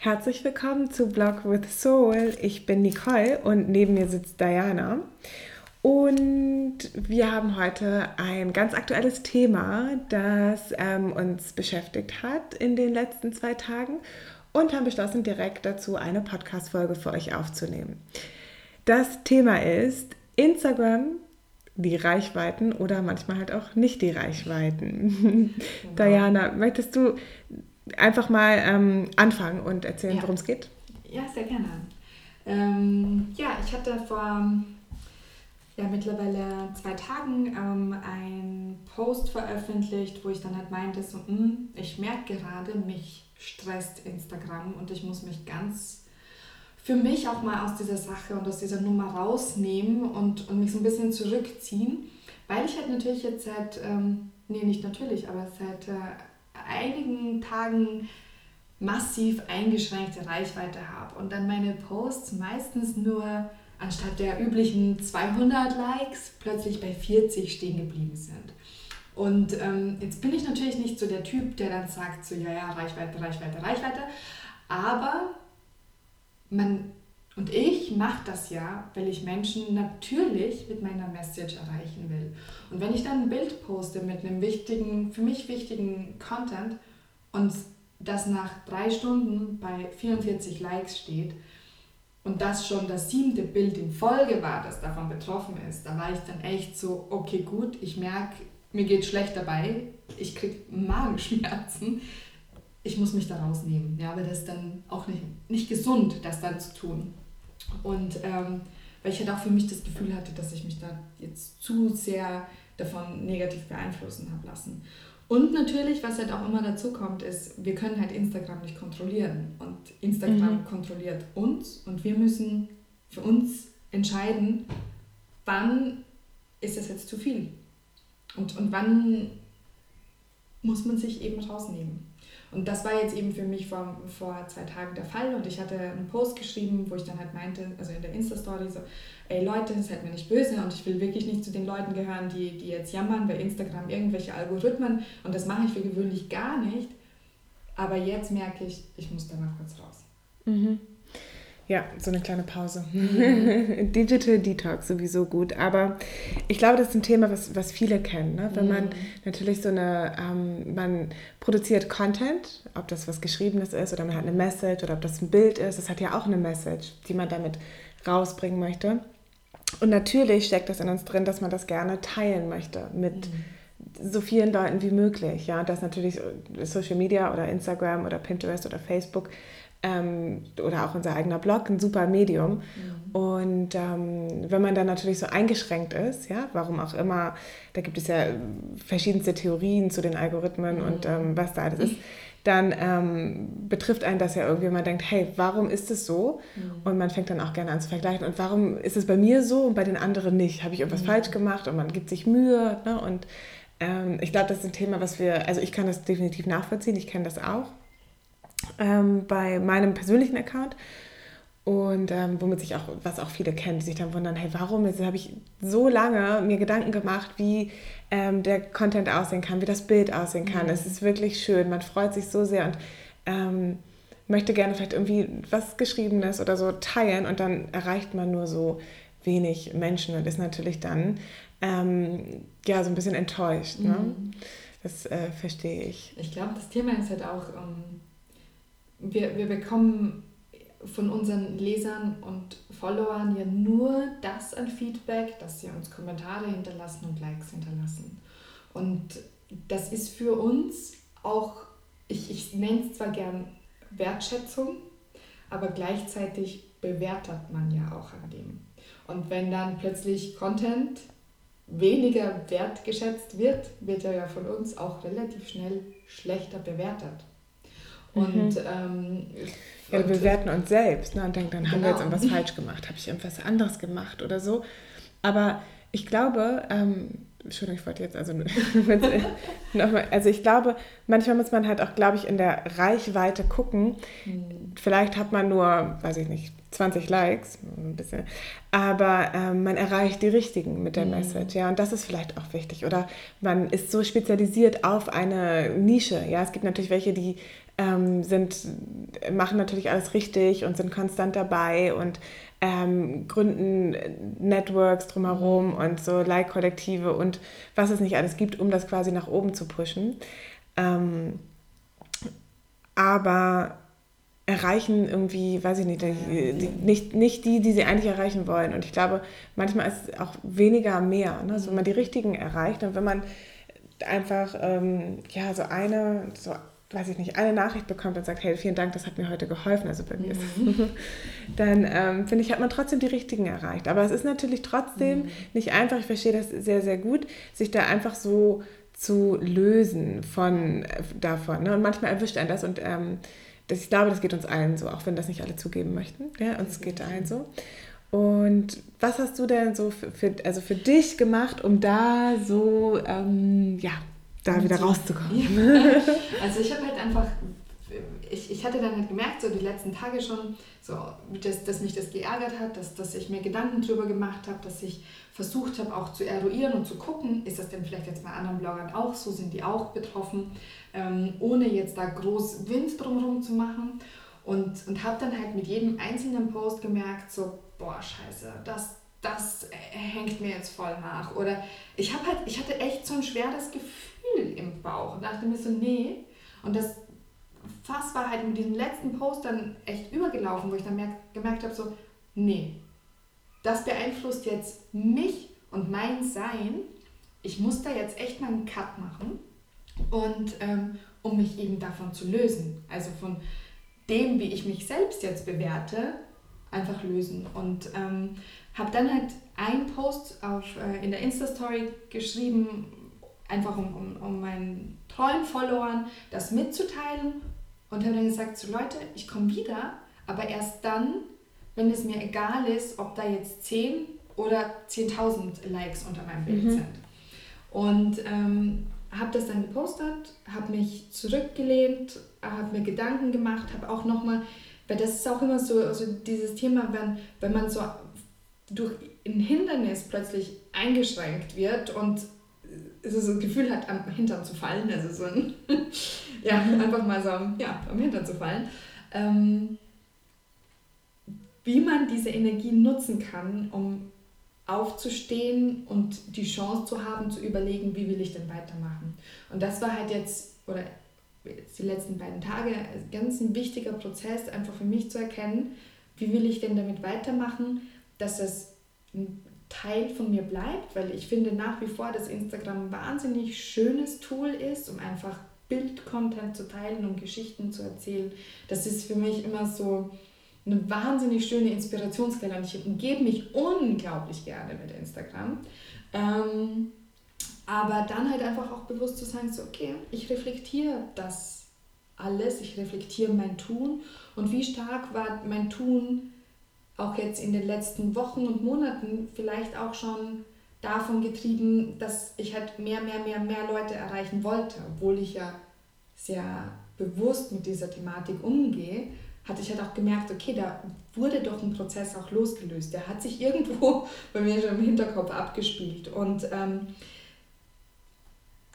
Herzlich willkommen zu Blog with Soul. Ich bin Nicole und neben mir sitzt Diana. Und wir haben heute ein ganz aktuelles Thema, das uns beschäftigt hat in den letzten 2 Tagen und haben beschlossen, direkt dazu eine Podcast-Folge für euch aufzunehmen. Das Thema ist Instagram, die Reichweiten oder manchmal halt auch nicht die Reichweiten. Genau. Diana, möchtest du einfach mal anfangen und erzählen, worum es geht? Ja, sehr gerne. Ich hatte vor mittlerweile 2 Tagen einen Post veröffentlicht, wo ich dann halt meinte, so, ich merke gerade, mich stresst Instagram und ich muss mich ganz für mich auch mal aus dieser Sache und aus dieser Nummer rausnehmen und mich so ein bisschen zurückziehen, weil ich halt natürlich jetzt seit, seit einigen Tagen massiv eingeschränkte Reichweite habe und dann meine Posts meistens nur anstatt der üblichen 200 Likes plötzlich bei 40 stehen geblieben sind. Und jetzt bin ich natürlich nicht so der Typ, der dann sagt so, Reichweite, aber man und ich mache das ja, weil ich Menschen natürlich mit meiner Message erreichen will. Und wenn ich dann ein Bild poste mit einem wichtigen, für mich wichtigen Content und das nach 3 Stunden bei 44 Likes steht und das schon das 7. Bild in Folge war, das davon betroffen ist, da war ich dann echt so, okay gut, ich merke, mir geht schlecht dabei, ich kriege Magenschmerzen, ich muss mich da rausnehmen. Ja, aber das ist dann auch nicht gesund, das dann zu tun. Und weil ich halt auch für mich das Gefühl hatte, dass ich mich da jetzt zu sehr davon negativ beeinflussen habe lassen. Und natürlich, was halt auch immer dazu kommt, ist, wir können halt Instagram nicht kontrollieren. Und Instagram kontrolliert uns und wir müssen für uns entscheiden, wann ist das jetzt zu viel? Und wann muss man sich eben rausnehmen? Und das war jetzt eben für mich vor 2 Tagen der Fall und ich hatte einen Post geschrieben, wo ich dann halt meinte, also in der Insta-Story so, ey Leute, seid mir nicht böse und ich will wirklich nicht zu den Leuten gehören, die jetzt jammern, weil Instagram irgendwelche Algorithmen und das mache ich für gewöhnlich gar nicht, aber jetzt merke ich, ich muss da mal kurz raus. Mhm. Ja, so eine kleine Pause. Digital Detox sowieso gut, aber ich glaube, das ist ein Thema, was viele kennen, ne? Wenn man natürlich so eine, man produziert Content, ob das was Geschriebenes ist oder man hat eine Message oder ob das ein Bild ist, das hat ja auch eine Message, die man damit rausbringen möchte. Und natürlich steckt das in uns drin, dass man das gerne teilen möchte mit so vielen Leuten wie möglich. Ja, und das natürlich Social Media oder Instagram oder Pinterest oder Facebook oder auch unser eigener Blog, ein super Medium. Ja. Und wenn man dann natürlich so eingeschränkt ist, ja, warum auch immer, da gibt es ja verschiedenste Theorien zu den Algorithmen und was da alles ist, dann betrifft einen das ja irgendwie, man denkt, hey, warum ist es so? Ja. Und man fängt dann auch gerne an zu vergleichen. Und warum ist es bei mir so und bei den anderen nicht? Habe ich irgendwas falsch gemacht? Und man gibt sich Mühe, ne? Und ich glaube, das ist ein Thema, also ich kann das definitiv nachvollziehen, ich kenne das auch. Bei meinem persönlichen Account und womit sich auch, was auch viele kennen, die sich dann wundern, hey, warum habe ich so lange mir Gedanken gemacht, wie der Content aussehen kann, wie das Bild aussehen kann. Es ist wirklich schön, man freut sich so sehr und möchte gerne vielleicht irgendwie was Geschriebenes oder so teilen und dann erreicht man nur so wenig Menschen und ist natürlich dann so ein bisschen enttäuscht. Ne? Das verstehe ich. Ich glaube, das Thema ist halt auch wir bekommen von unseren Lesern und Followern ja nur das an Feedback, dass sie uns Kommentare hinterlassen und Likes hinterlassen. Und das ist für uns auch, ich nenne es zwar gern Wertschätzung, aber gleichzeitig bewertet man ja auch an dem. Und wenn dann plötzlich Content weniger wertgeschätzt wird, wird er ja von uns auch relativ schnell schlechter bewertet. Und, wir bewerten uns selbst, ne, und denken, dann haben wir jetzt irgendwas falsch gemacht, habe ich irgendwas anderes gemacht oder so. Aber ich glaube, Entschuldigung, ich wollte jetzt ich glaube, manchmal muss man halt auch, glaube ich, in der Reichweite gucken. Vielleicht hat man nur, weiß ich nicht, 20 Likes, ein bisschen, aber man erreicht die richtigen mit der Message, ja, und das ist vielleicht auch wichtig. Oder man ist so spezialisiert auf eine Nische, ja, es gibt natürlich welche, die machen natürlich alles richtig und sind konstant dabei und gründen Networks drumherum und so Like-Kollektive und was es nicht alles gibt, um das quasi nach oben zu pushen. Aber erreichen irgendwie, weiß ich nicht, nicht die sie eigentlich erreichen wollen. Und ich glaube, manchmal ist auch weniger mehr, ne? Also wenn man die richtigen erreicht und wenn man einfach eine Nachricht bekommt und sagt, hey, vielen Dank, das hat mir heute geholfen, also bei mir ist es, dann finde ich, hat man trotzdem die richtigen erreicht. Aber es ist natürlich trotzdem nicht einfach, ich verstehe das sehr, sehr gut, sich da einfach so zu lösen davon. Ne? Und manchmal erwischt einen das und ich glaube, das geht uns allen so, auch wenn das nicht alle zugeben möchten. Ja, uns geht allen so. Und was hast du denn so für dich gemacht, um da so, da wieder rauszukommen? Ja. Also ich habe halt einfach, ich hatte dann halt gemerkt, so die letzten Tage schon, so, dass mich das geärgert hat, dass ich mir Gedanken drüber gemacht habe, dass ich versucht habe, auch zu eruieren und zu gucken, ist das denn vielleicht jetzt bei anderen Bloggern auch so, sind die auch betroffen, ohne jetzt da groß Wind drumherum zu machen. Und habe dann halt mit jedem einzelnen Post gemerkt, so, boah, scheiße, das hängt mir jetzt voll nach. Oder ich hatte echt so ein schweres Gefühl im Bauch und dachte mir so, nee. Und das Fass war halt mit diesem letzten Post dann echt übergelaufen, wo ich dann gemerkt habe, so, nee, das beeinflusst jetzt mich und mein Sein. Ich muss da jetzt echt mal einen Cut machen, und um mich eben davon zu lösen. Also von dem, wie ich mich selbst jetzt bewerte, einfach lösen. Und habe dann halt einen Post in der Insta-Story geschrieben, einfach um meinen treuen Followern das mitzuteilen, und habe dann gesagt, so Leute, ich komme wieder, aber erst dann, wenn es mir egal ist, ob da jetzt 10 oder 10.000 Likes unter meinem Bild sind. Und habe das dann gepostet, habe mich zurückgelehnt, habe mir Gedanken gemacht, habe auch nochmal, weil das ist auch immer so, also dieses Thema, wenn man so durch ein Hindernis plötzlich eingeschränkt wird und so ein Gefühl hat, am Hintern zu fallen, also so ein, einfach mal so, am Hintern zu fallen, wie man diese Energie nutzen kann, um aufzustehen und die Chance zu haben, zu überlegen, wie will ich denn weitermachen. Und das war halt jetzt die letzten beiden Tage ganz ein wichtiger Prozess, einfach für mich zu erkennen, wie will ich denn damit weitermachen, dass das ein Teil von mir bleibt, weil ich finde nach wie vor, dass Instagram ein wahnsinnig schönes Tool ist, um einfach Bild-Content zu teilen und Geschichten zu erzählen. Das ist für mich immer so eine wahnsinnig schöne Inspirationsquelle, und ich umgebe mich unglaublich gerne mit Instagram. Aber dann halt einfach auch bewusst zu sagen, so okay, ich reflektiere das alles, ich reflektiere mein Tun, und wie stark war mein Tun auch jetzt in den letzten Wochen und Monaten vielleicht auch schon davon getrieben, dass ich halt mehr Leute erreichen wollte, obwohl ich ja sehr bewusst mit dieser Thematik umgehe, hatte ich halt auch gemerkt, okay, da wurde doch ein Prozess auch losgelöst, der hat sich irgendwo bei mir schon im Hinterkopf abgespielt. Und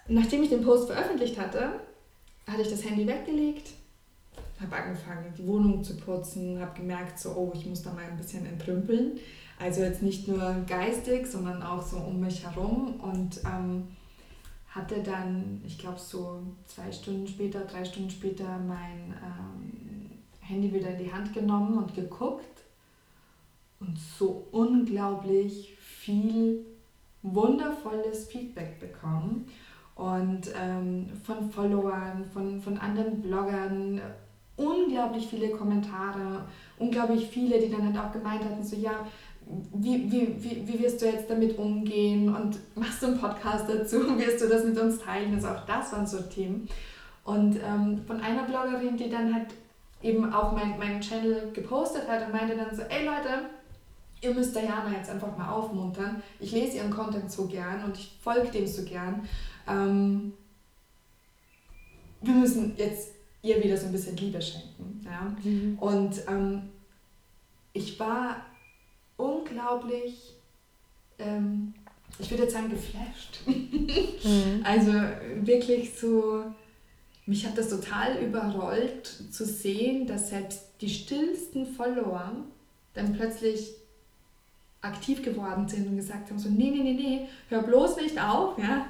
nachdem ich den Post veröffentlicht hatte, hatte ich das Handy weggelegt, habe angefangen, die Wohnung zu putzen, habe gemerkt, so, oh, ich muss da mal ein bisschen entrümpeln. Also jetzt nicht nur geistig, sondern auch so um mich herum. Und hatte dann, ich glaube, so 3 Stunden später mein Handy wieder in die Hand genommen und geguckt. Und so unglaublich viel wundervolles Feedback bekommen. Und von Followern, von anderen Bloggern, unglaublich viele Kommentare, unglaublich viele, die dann halt auch gemeint hatten, so ja, wie wirst du jetzt damit umgehen, und machst du einen Podcast dazu, wirst du das mit uns teilen, also auch das waren so Themen. Und von einer Bloggerin, die dann halt eben auch meinen Channel gepostet hat und meinte dann so, ey Leute, ihr müsst Diana jetzt einfach mal aufmuntern, ich lese ihren Content so gern und ich folge dem so gern. Wir müssen jetzt ihr wieder so ein bisschen Liebe schenken. Ja? Und ich war unglaublich, ich würde jetzt sagen, geflasht. Also wirklich so, Mich hat das total überrollt zu sehen, dass selbst die stillsten Follower dann plötzlich aktiv geworden sind und gesagt haben, so nee, hör bloß nicht auf. Ja?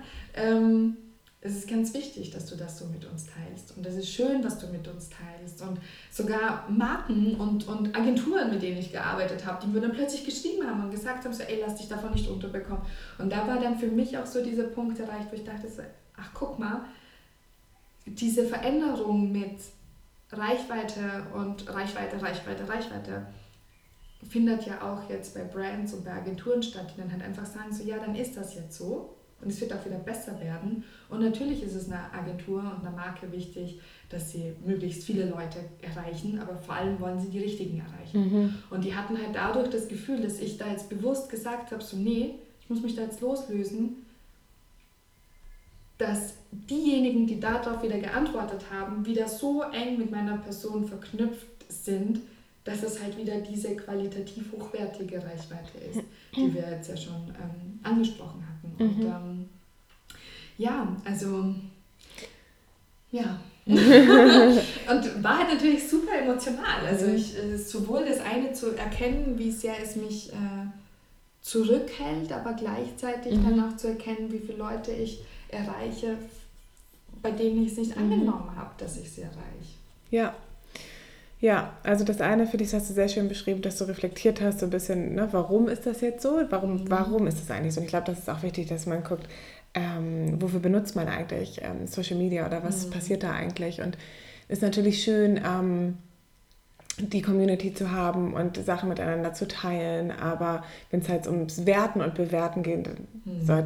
Es ist ganz wichtig, dass du das so mit uns teilst und es ist schön, dass du mit uns teilst und sogar Marken und Agenturen, mit denen ich gearbeitet habe, die mir dann plötzlich geschrieben haben und gesagt haben, so ey, lass dich davon nicht unterbekommen. Und da war dann für mich auch so dieser Punkt erreicht, wo ich dachte, so, ach guck mal, diese Veränderung mit Reichweite und Reichweite, findet ja auch jetzt bei Brands und bei Agenturen statt, die dann halt einfach sagen, so ja, dann ist das jetzt so und es wird auch wieder besser werden. Und natürlich ist es einer Agentur und einer Marke wichtig, dass sie möglichst viele Leute erreichen, aber vor allem wollen sie die richtigen erreichen. Mhm. Und die hatten halt dadurch das Gefühl, dass ich da jetzt bewusst gesagt habe, so nee, ich muss mich da jetzt loslösen, dass diejenigen, die darauf wieder geantwortet haben, wieder so eng mit meiner Person verknüpft sind, dass es halt wieder diese qualitativ hochwertige Reichweite ist, die wir jetzt ja schon angesprochen hatten. Und ja, also, ja. Und war halt natürlich super emotional. Also sowohl das eine zu erkennen, wie sehr es mich zurückhält, aber gleichzeitig dann auch zu erkennen, wie viele Leute ich erreiche, bei denen ich es nicht angenommen habe, dass ich sie erreiche. Ja. Ja, also das eine, finde ich, hast du sehr schön beschrieben, dass du reflektiert hast, so ein bisschen, ne, warum ist das jetzt so? Warum ist das eigentlich so? Und ich glaube, das ist auch wichtig, dass man guckt, wofür benutzt man eigentlich Social Media oder was passiert da eigentlich? Und es ist natürlich schön, die Community zu haben und Sachen miteinander zu teilen, aber wenn es halt ums Werten und Bewerten geht,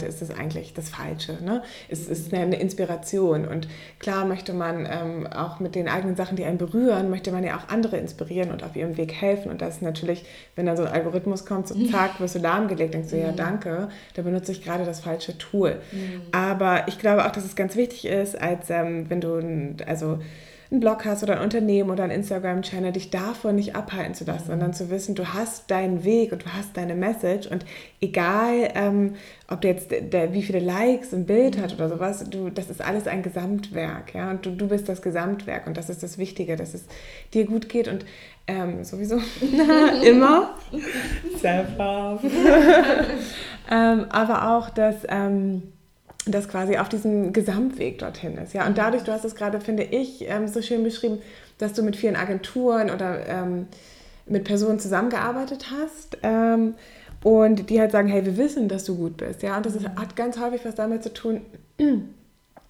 ist es eigentlich das Falsche. Ne? Es ist eine Inspiration und klar möchte man auch mit den eigenen Sachen, die einen berühren, möchte man ja auch andere inspirieren und auf ihrem Weg helfen und das ist natürlich, wenn dann so ein Algorithmus kommt, so zack, wirst du lahmgelegt, denkst du, ja danke, da benutze ich gerade das falsche Tool. Aber ich glaube auch, dass es ganz wichtig ist, als wenn du, also einen Blog hast oder ein Unternehmen oder einen Instagram-Channel, dich davon nicht abhalten zu lassen, sondern zu wissen, du hast deinen Weg und du hast deine Message und egal, ob der jetzt wie viele Likes ein Bild hat oder sowas, das ist alles ein Gesamtwerk, ja, und du bist das Gesamtwerk und das ist das Wichtige, dass es dir gut geht und sowieso immer self-love, aber auch, dass das quasi auf diesem Gesamtweg dorthin ist. Ja? Und dadurch, du hast es gerade, finde ich, so schön beschrieben, dass du mit vielen Agenturen oder mit Personen zusammengearbeitet hast und die halt sagen, hey, wir wissen, dass du gut bist. Ja? Und das hat ganz häufig was damit zu tun,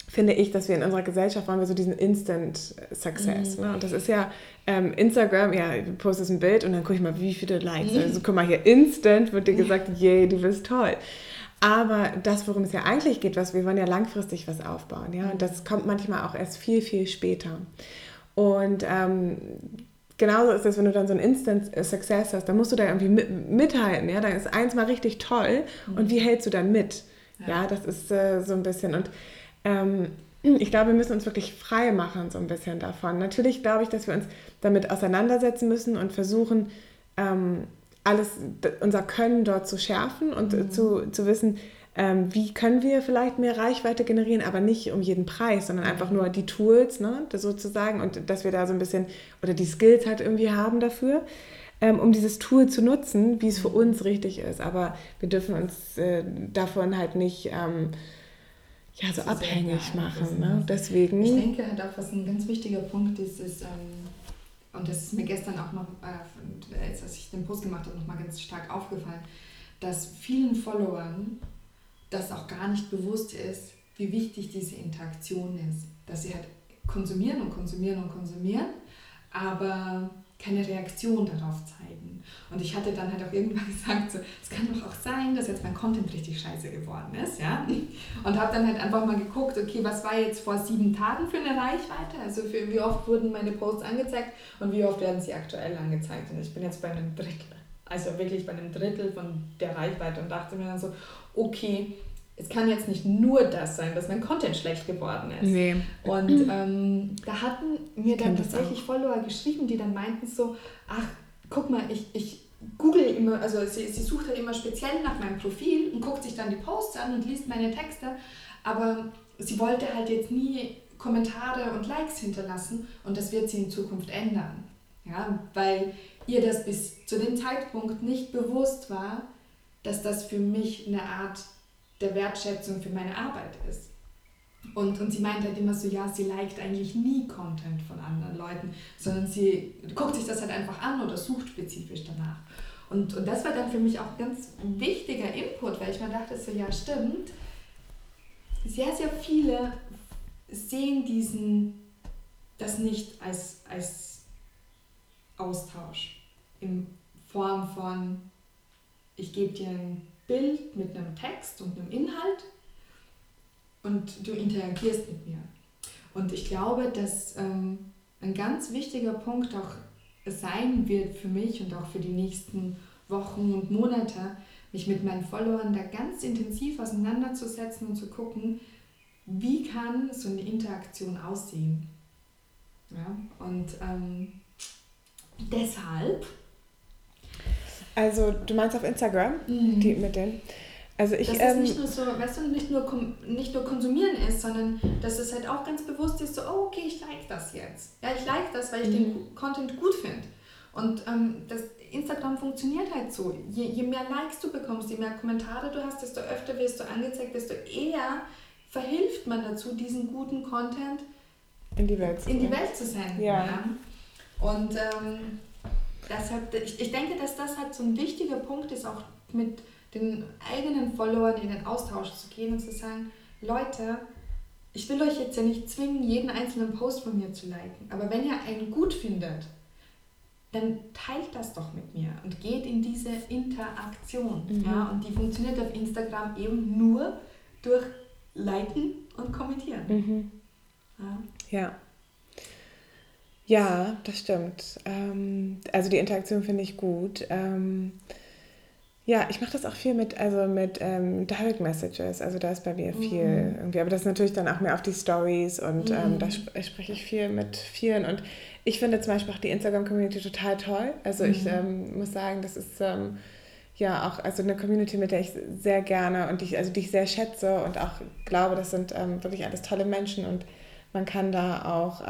finde ich, dass wir in unserer Gesellschaft wollen wir so diesen Instant-Success. Ne? Und das ist ja Instagram, ja, du postest ein Bild und dann gucke ich mal, wie viele Likes. Also guck mal hier, Instant wird dir gesagt, yay, du bist toll. Aber das, worum es ja eigentlich geht, wir wollen ja langfristig was aufbauen, ja, und das kommt manchmal auch erst viel, viel später. Und genauso ist es, wenn du dann so einen Instant-Success hast, dann musst du da irgendwie mithalten, ja, dann ist eins mal richtig toll und wie hältst du dann mit? Ja, das ist so ein bisschen und ich glaube, wir müssen uns wirklich frei machen so ein bisschen davon. Natürlich glaube ich, dass wir uns damit auseinandersetzen müssen und versuchen, alles unser Können dort zu schärfen und zu wissen, wie können wir vielleicht mehr Reichweite generieren, aber nicht um jeden Preis, sondern einfach nur die Tools, ne, sozusagen, und dass wir da so ein bisschen, oder die Skills halt irgendwie haben dafür, um dieses Tool zu nutzen, wie es für uns richtig ist. Aber wir dürfen uns davon halt nicht so abhängig machen. Ne? Deswegen. Ich denke halt auch, was ein ganz wichtiger Punkt ist, ist und das ist mir gestern auch noch, als ich den Post gemacht habe, nochmal ganz stark aufgefallen, dass vielen Followern das auch gar nicht bewusst ist, wie wichtig diese Interaktion ist. Dass sie halt konsumieren, aber keine Reaktion darauf zeigen. Und ich hatte dann halt auch irgendwann gesagt, so, es kann doch auch sein, dass jetzt mein Content richtig scheiße geworden ist, ja? Und habe dann halt einfach mal geguckt, okay, was war jetzt vor 7 Tagen für eine Reichweite? Also wie oft wurden meine Posts angezeigt und wie oft werden sie aktuell angezeigt? Und ich bin jetzt bei einem Drittel, also wirklich bei einem Drittel von der Reichweite und dachte mir dann so, okay, es kann jetzt nicht nur das sein, dass mein Content schlecht geworden ist. Nee. Und da hatten mir dann tatsächlich Follower geschrieben, die dann meinten so, ach, guck mal, ich google immer, also sie sucht halt immer speziell nach meinem Profil und guckt sich dann die Posts an und liest meine Texte, aber sie wollte halt jetzt nie Kommentare und Likes hinterlassen und das wird sie in Zukunft ändern. Ja, weil ihr das bis zu dem Zeitpunkt nicht bewusst war, dass das für mich eine Art der Wertschätzung für meine Arbeit ist. Und sie meint halt immer so, ja, sie liked eigentlich nie Content von anderen Leuten, sondern sie guckt sich das halt einfach an oder sucht spezifisch danach. Und das war dann für mich auch ganz wichtiger Input, weil ich mir dachte so, ja stimmt, sehr, sehr viele sehen das nicht als Austausch in Form von, ich gebe dir ein Bild mit einem Text und einem Inhalt und du interagierst mit mir. Und ich glaube, dass ein ganz wichtiger Punkt auch sein wird für mich und auch für die nächsten Wochen und Monate, mich mit meinen Followern da ganz intensiv auseinanderzusetzen und zu gucken, wie kann so eine Interaktion aussehen. Ja? Und deshalb... Also du meinst auf Instagram, die mit denen... Also dass es nicht nur so, weißt du, nicht nur konsumieren ist, sondern dass es halt auch ganz bewusst ist, so, oh, okay, ich like das jetzt. Ja, ich like das, weil ich den Content gut finde. Und das Instagram funktioniert halt so. Je mehr Likes du bekommst, je mehr Kommentare du hast, desto öfter wirst du angezeigt, desto eher verhilft man dazu, diesen guten Content in die Welt zu senden. Ja. Ja. Und deshalb, ich denke, dass das halt so ein wichtiger Punkt ist, auch mit den eigenen Followern in den Austausch zu gehen und zu sagen, Leute, ich will euch jetzt ja nicht zwingen, jeden einzelnen Post von mir zu liken, aber wenn ihr einen gut findet, dann teilt das doch mit mir und geht in diese Interaktion. Mhm. Ja, und die funktioniert auf Instagram eben nur durch Liken und Kommentieren. Mhm. Ja, das stimmt. Also die Interaktion finde ich gut. Ja, ich mache das auch viel mit Direct Messages, also da ist bei mir viel irgendwie, aber das ist natürlich dann auch mehr auf die Stories und da spreche ich viel mit vielen und ich finde zum Beispiel auch die Instagram-Community total toll, also ich muss sagen, das ist ja auch also eine Community, mit der ich sehr gerne und die ich sehr schätze und auch glaube, das sind wirklich alles tolle Menschen und man kann da auch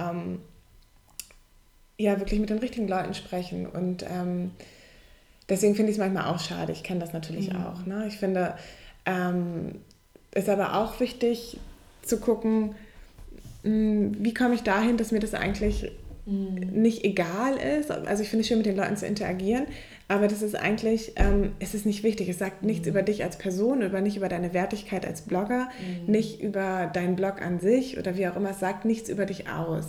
ja wirklich mit den richtigen Leuten sprechen und deswegen finde ich es manchmal auch schade. Ich kenne das natürlich auch. Ne? Ich finde, es ist aber auch wichtig zu gucken, wie komme ich dahin, dass mir das eigentlich nicht egal ist. Also ich finde es schön, mit den Leuten zu interagieren, aber das ist eigentlich, es ist nicht wichtig. Es sagt nichts über dich als Person, nicht über deine Wertigkeit als Blogger, nicht über deinen Blog an sich oder wie auch immer. Es sagt nichts über dich aus.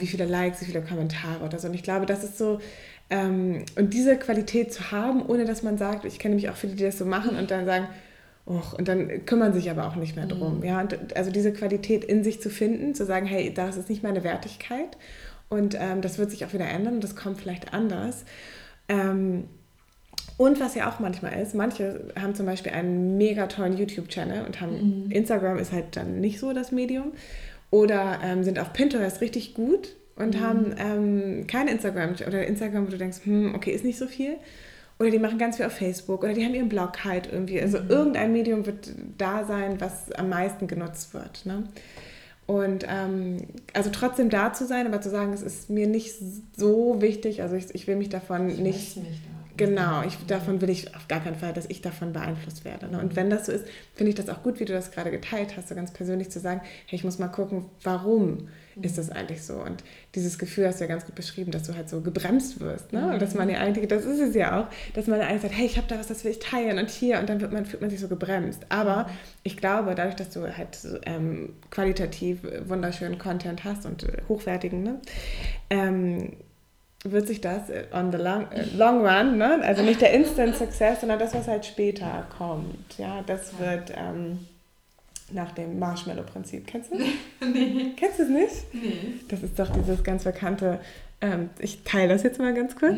Wie viele Likes, wie viele Kommentare oder so. Und ich glaube, das ist so... und diese Qualität zu haben, ohne dass man sagt, ich kenne nämlich auch viele, die das so machen und dann sagen, und dann kümmern sich aber auch nicht mehr drum. Ja? Und also diese Qualität in sich zu finden, zu sagen, hey, das ist nicht meine Wertigkeit und das wird sich auch wieder ändern und das kommt vielleicht anders. Und was ja auch manchmal ist, manche haben zum Beispiel einen mega tollen YouTube-Channel und haben Instagram ist halt dann nicht so das Medium oder sind auf Pinterest richtig gut. Und haben kein Instagram oder Instagram, wo du denkst, okay, ist nicht so viel. Oder die machen ganz viel auf Facebook oder die haben ihren Blog halt irgendwie. Also irgendein Medium wird da sein, was am meisten genutzt wird. Ne? Und also trotzdem da zu sein, aber zu sagen, es ist mir nicht so wichtig, also ich will mich davon davon will ich auf gar keinen Fall, dass ich davon beeinflusst werde. Ne? Und wenn das so ist, finde ich das auch gut, wie du das gerade geteilt hast, so ganz persönlich zu sagen, hey, ich muss mal gucken, warum ist das eigentlich so? Und dieses Gefühl hast du ja ganz gut beschrieben, dass du halt so gebremst wirst. Ne? Und dass man ja eigentlich, das ist es ja auch, dass man eigentlich sagt, hey, ich habe da was, das will ich teilen und hier. Und dann fühlt man sich so gebremst. Aber ich glaube, dadurch, dass du halt qualitativ wunderschönen Content hast und hochwertigen, ne? Wird sich das on the long run, ne? Also nicht der Instant Success, sondern das, was halt später kommt. Ja, das wird nach dem Marshmallow-Prinzip. Kennst du das? Nee. Kennst du es nicht? Nee. Das ist doch dieses ganz bekannte, ich teile das jetzt mal ganz kurz,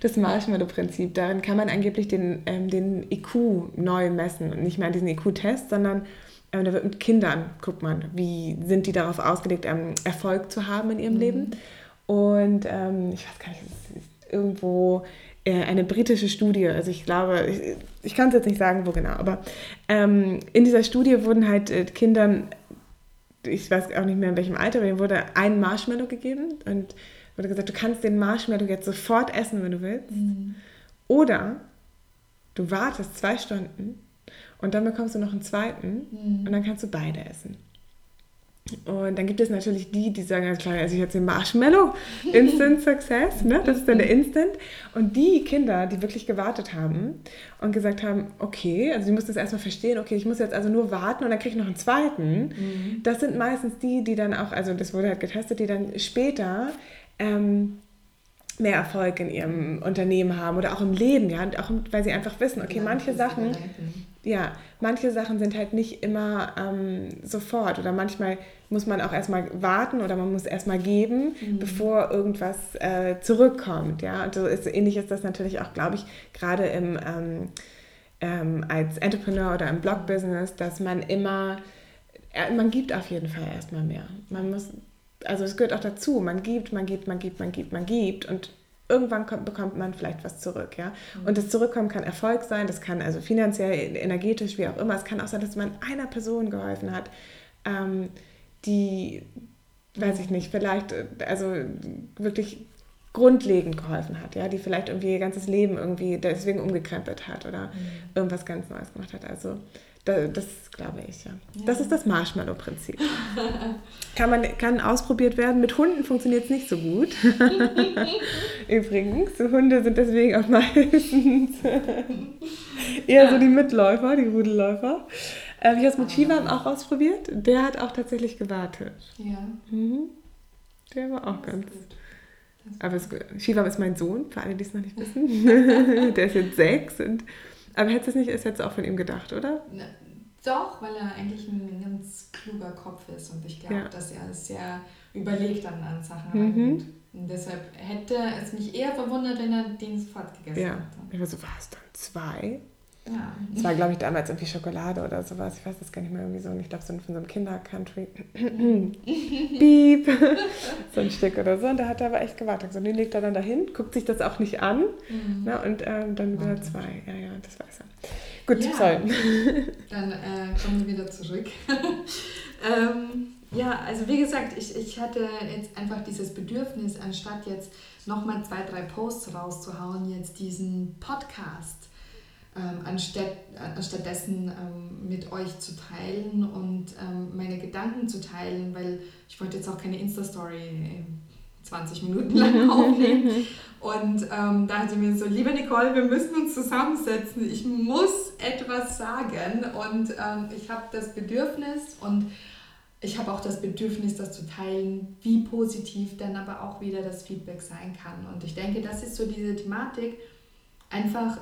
das Marshmallow-Prinzip. Darin kann man angeblich den IQ neu messen und nicht mehr diesen IQ-Test, sondern da wird mit Kindern, guckt man, wie sind die darauf ausgelegt, Erfolg zu haben in ihrem Leben. Und ich weiß gar nicht, es ist irgendwo eine britische Studie, also ich glaube, ich kann es jetzt nicht sagen, wo genau, aber in dieser Studie wurden halt Kindern ich weiß auch nicht mehr in welchem Alter, aber ihm wurde ein Marshmallow gegeben und wurde gesagt, du kannst den Marshmallow jetzt sofort essen, wenn du willst. Mhm. Oder du wartest 2 Stunden und dann bekommst du noch einen zweiten und dann kannst du beide essen. Und dann gibt es natürlich die sagen, ja klar, also ich jetzt den Marshmallow, Instant Success, ne? Das ist dann der Instant. Und die Kinder, die wirklich gewartet haben und gesagt haben, okay, also die mussten es erstmal verstehen, okay, ich muss jetzt also nur warten und dann kriege ich noch einen zweiten. Mhm. Das sind meistens die dann auch, also das wurde halt getestet, die dann später mehr Erfolg in ihrem Unternehmen haben oder auch im Leben, ja, und auch weil sie einfach wissen, okay, manche Sachen sind halt nicht immer sofort oder manchmal muss man auch erstmal warten oder man muss erstmal geben, bevor irgendwas zurückkommt, ja, und so ähnlich ist das natürlich auch, glaube ich, gerade im als Entrepreneur oder im Blog-Business, dass man immer, man gibt auf jeden Fall erstmal mehr, man muss. Also es gehört auch dazu, man gibt und irgendwann bekommt man vielleicht was zurück, ja. Und das Zurückkommen kann Erfolg sein, das kann also finanziell, energetisch, wie auch immer. Es kann auch sein, dass man einer Person geholfen hat, die, weiß ich nicht, vielleicht, also wirklich grundlegend geholfen hat, ja, die vielleicht irgendwie ihr ganzes Leben irgendwie deswegen umgekrempelt hat oder irgendwas ganz Neues gemacht hat, also... Das glaube ich, ja. Das ist das Marshmallow-Prinzip. Kann ausprobiert werden. Mit Hunden funktioniert es nicht so gut. Übrigens, Hunde sind deswegen auch meistens eher so die Mitläufer, die Rudelläufer. Ich habe es mit Shivan auch ausprobiert. Der hat auch tatsächlich gewartet. Ja. Mhm. Der war auch ganz... Gut. Aber Shivan ist mein Sohn, für alle, die es noch nicht wissen. Der ist jetzt 6 und... Aber hättest du es auch von ihm gedacht, oder? Na, doch, weil er eigentlich ein ganz kluger Kopf ist und ich glaube, dass er sehr überlegt an Sachen rangeht. Und deshalb hätte es mich eher verwundert, wenn er den sofort gegessen hätte. Ich war so, war es dann 2? Ja. Es war, glaube ich, damals irgendwie Schokolade oder sowas. Ich weiß das gar nicht mehr irgendwie so. Und ich glaube, so von so einem Kinder-Country. Piep. So ein Stück oder so. Und da hat er aber echt gewartet. So, und den legt er dann dahin, guckt sich das auch nicht an. Mhm. Na, und dann war er 2. Ja, das weiß er. Gut, ja. Sorry. Dann kommen wir wieder zurück. Ja, also wie gesagt, ich hatte jetzt einfach dieses Bedürfnis, anstatt jetzt nochmal 2-3 Posts rauszuhauen, jetzt diesen Podcast anstattdessen mit euch zu teilen und meine Gedanken zu teilen, weil ich wollte jetzt auch keine Insta-Story 20 Minuten lang aufnehmen. Und da dachte ich mir so, liebe Nicole, wir müssen uns zusammensetzen, ich muss etwas sagen und ich habe das Bedürfnis und ich habe auch das Bedürfnis, das zu teilen, wie positiv dann aber auch wieder das Feedback sein kann. Und ich denke, das ist so diese Thematik, einfach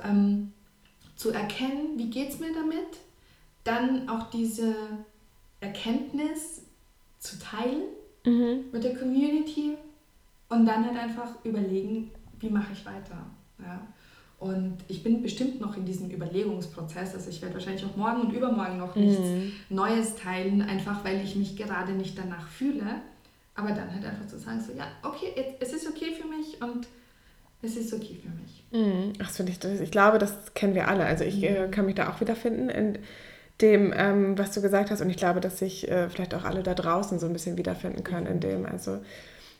zu erkennen, wie geht es mir damit, dann auch diese Erkenntnis zu teilen mit der Community und dann halt einfach überlegen, wie mache ich weiter. Ja? Und ich bin bestimmt noch in diesem Überlegungsprozess, also ich werde wahrscheinlich auch morgen und übermorgen noch nichts Neues teilen, einfach weil ich mich gerade nicht danach fühle, aber dann halt einfach zu sagen, so ja, okay, es ist okay für mich und es ist okay für mich. Ach, ich glaube, das kennen wir alle. Also ich kann mich da auch wiederfinden in dem, was du gesagt hast. Und ich glaube, dass sich vielleicht auch alle da draußen so ein bisschen wiederfinden können in dem. Also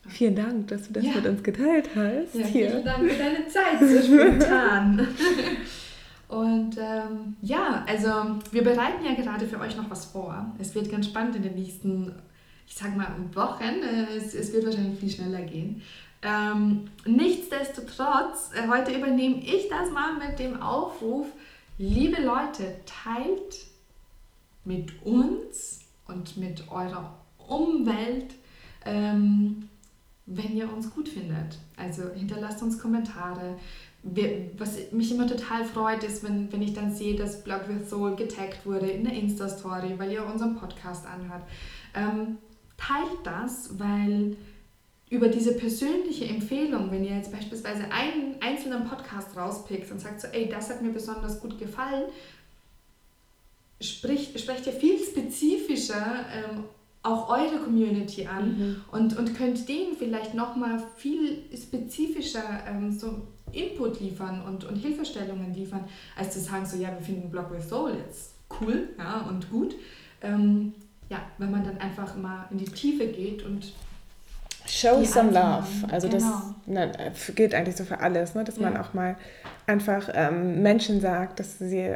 vielen Dank, dass du das mit uns geteilt hast. Ja, vielen Dank für deine Zeit, so spontan. Und ja, also wir bereiten ja gerade für euch noch was vor. Es wird ganz spannend in den nächsten, ich sag mal, Wochen. Es wird wahrscheinlich viel schneller gehen. Nichtsdestotrotz, heute übernehme ich das mal mit dem Aufruf, liebe Leute, teilt mit uns und mit eurer Umwelt, wenn ihr uns gut findet. Also hinterlasst uns Kommentare. Was mich immer total freut, ist, wenn ich dann sehe, dass Blog with Soul getaggt wurde in der Insta-Story, weil ihr unseren Podcast anhört. Teilt das, weil... über diese persönliche Empfehlung, wenn ihr jetzt beispielsweise einen einzelnen Podcast rauspickt und sagt so, ey, das hat mir besonders gut gefallen, sprecht ihr viel spezifischer auch eure Community an und könnt denen vielleicht nochmal viel spezifischer so Input liefern und Hilfestellungen liefern, als zu sagen so, ja, wir finden Blog with Soul jetzt cool, ja, und gut. ja, wenn man dann einfach mal in die Tiefe geht und show some love. Also das gilt eigentlich so für alles, ne? Dass man auch mal einfach Menschen sagt, dass sie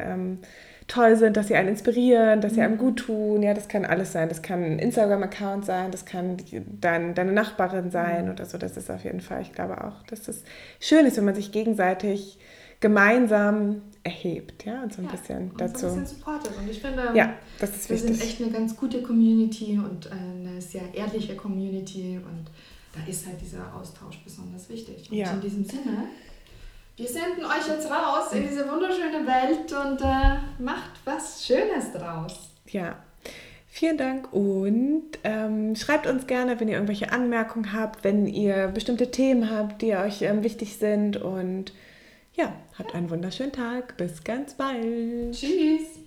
toll sind, dass sie einen inspirieren, dass sie einem gut tun. Ja, das kann alles sein. Das kann ein Instagram-Account sein, das kann deine Nachbarin sein oder so. Das ist auf jeden Fall, ich glaube auch, dass es schön ist, wenn man sich gegenseitig gemeinsam erhebt, ja, und so ein bisschen dazu. So ein bisschen supportet. Und ich finde, das ist wir wichtig. Sind echt eine ganz gute Community und eine sehr ehrliche Community und da ist halt dieser Austausch besonders wichtig. Und in diesem Sinne, wir senden euch jetzt raus in diese wunderschöne Welt und macht was Schönes draus. Ja. Vielen Dank und schreibt uns gerne, wenn ihr irgendwelche Anmerkungen habt, wenn ihr bestimmte Themen habt, die euch wichtig sind und habt einen wunderschönen Tag. Bis ganz bald. Tschüss.